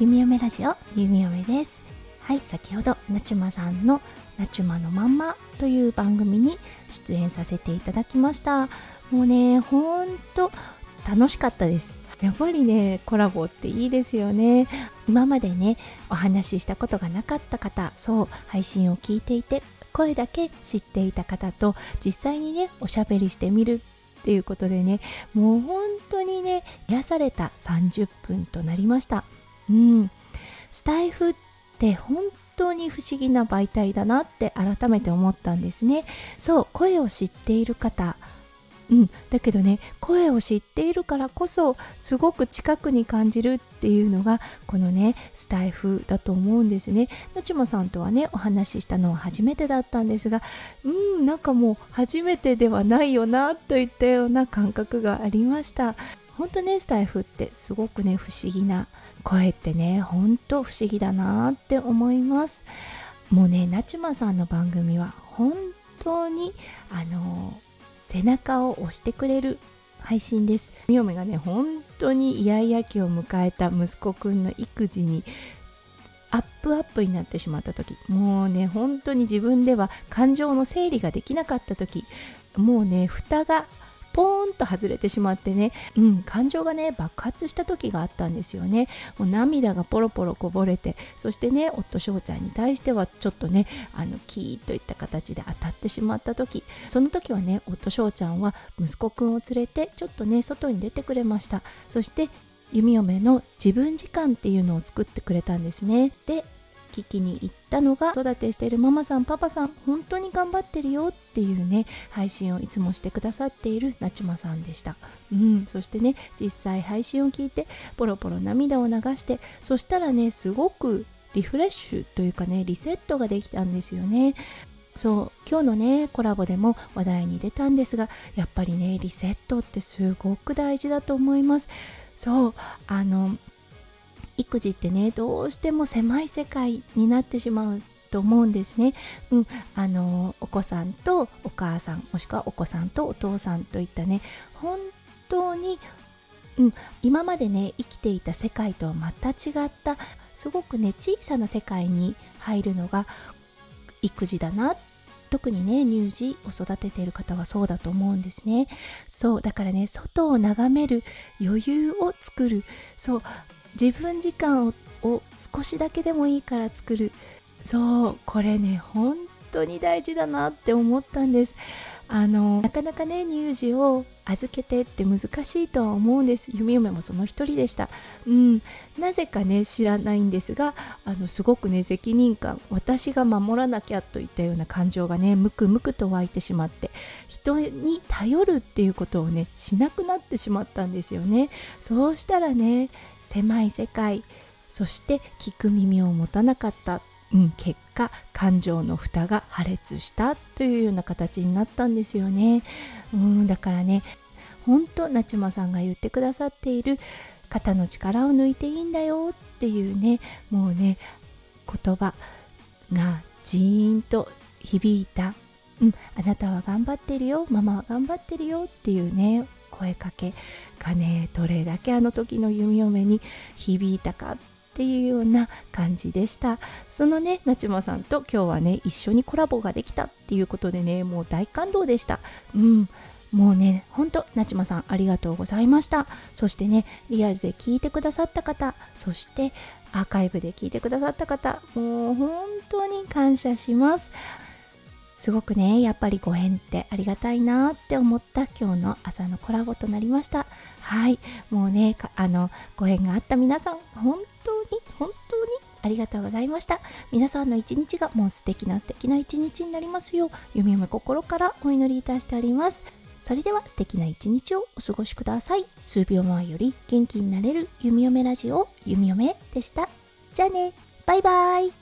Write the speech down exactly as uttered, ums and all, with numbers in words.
ゆみよめラジオ、ゆみよめです。はい、先ほどなちゅまさんのなちゅまのまんまという番組に出演させていただきました。もうね、ほんと楽しかったです。やっぱりね、コラボっていいですよね。今までね、お話ししたことがなかった方、そう、配信を聞いていて声だけ知っていた方と実際にね、おしゃべりしてみるっていうことでね、もう本当にね、癒されたさんじゅっぷんとなりました。うん、スタイフって本当に不思議な媒体だなって改めて思ったんですね。そう、声を知っている方、うん、だけどね、声を知っているからこそすごく近くに感じるっていうのがこのね、スタイフだと思うんですね。なちゅまさんとはね、お話ししたのは初めてだったんですが、うん、なんかもう初めてではないよなといったような感覚がありました。本当ね、スタイフってすごくね、不思議な、声ってね、本当不思議だなって思います。もうね、なちゅまさんの番組は本当にあのー背中を押してくれる配信です。みよめがね、本当にイヤイヤ期を迎えた息子くんの育児にアップアップになってしまった時、もうね、本当に自分では感情の整理ができなかった時、もうね、蓋がポーンと外れてしまってね、うん、感情がね、爆発した時があったんですよね。もう涙がポロポロこぼれて、そしてね、夫翔ちゃんに対してはちょっとね、あのキーッといった形で当たってしまった時、その時はね、夫翔ちゃんは息子くんを連れてちょっとね、外に出てくれました。そしてゆみよめの自分時間っていうのを作ってくれたんですね。で、聞きに行ったのが、育てしているママさんパパさん本当に頑張ってるよっていうね、配信をいつもしてくださっているなちゅまさんでした。うん、そしてね、実際配信を聞いてポロポロ涙を流して、そしたらね、すごくリフレッシュというかね、リセットができたんですよね。そう、今日のね、コラボでも話題に出たんですが、やっぱりね、リセットってすごく大事だと思います。そう、あの育児ってね、どうしても狭い世界になってしまうと思うんですね。うん、あのお子さんとお母さん、もしくはお子さんとお父さんといったね、本当に、うん、今までね、生きていた世界とはまた違ったすごくね、小さな世界に入るのが育児だなって、特にね、乳児を育てている方はそうだと思うんですね。そう、だからね、外を眺める余裕を作る。そう、自分時間を、を少しだけでもいいから作る。そう、これね、本当に大事だなって思ったんです。あの、なかなかね、乳児を預けてって難しいとは思うんです。ゆみよめもその一人でした。うん、なぜかね、知らないんですが、あのすごくね、責任感、私が守らなきゃといったような感情がね、むくむくと湧いてしまって、人に頼るっていうことをね、しなくなってしまったんですよね。そうしたらね、狭い世界、そして聞く耳を持たなかった、うん、結果感情の蓋が破裂したというような形になったんですよね。うん、だからね、本当なちゅまさんが言ってくださっている、肩の力を抜いていいんだよっていうね、もうね、言葉がジーンと響いた、うん、あなたは頑張ってるよ、ママは頑張ってるよっていうね、声かけがね、どれだけあの時のゆみよめに響いたかっていうような感じでした。そのね、なちゅまさんと今日はね、一緒にコラボができたっていうことでね、もう大感動でした。うん、もうね、ほんとなちゅまさんありがとうございました。そしてね、リアルで聞いてくださった方、そしてアーカイブで聞いてくださった方、もう本当に感謝します。すごくね、やっぱりご縁ってありがたいなって思った今日の朝のコラボとなりました。はい、もうね、あのご縁があった皆さん、本当に本当にありがとうございました。皆さんの一日がもう素敵な素敵な一日になりますよう、ゆみよめ心からお祈りいたしております。それでは素敵な一日をお過ごしください。数秒前より元気になれるゆみよめラジオ、ゆみよめでした。じゃあね、バイバイ。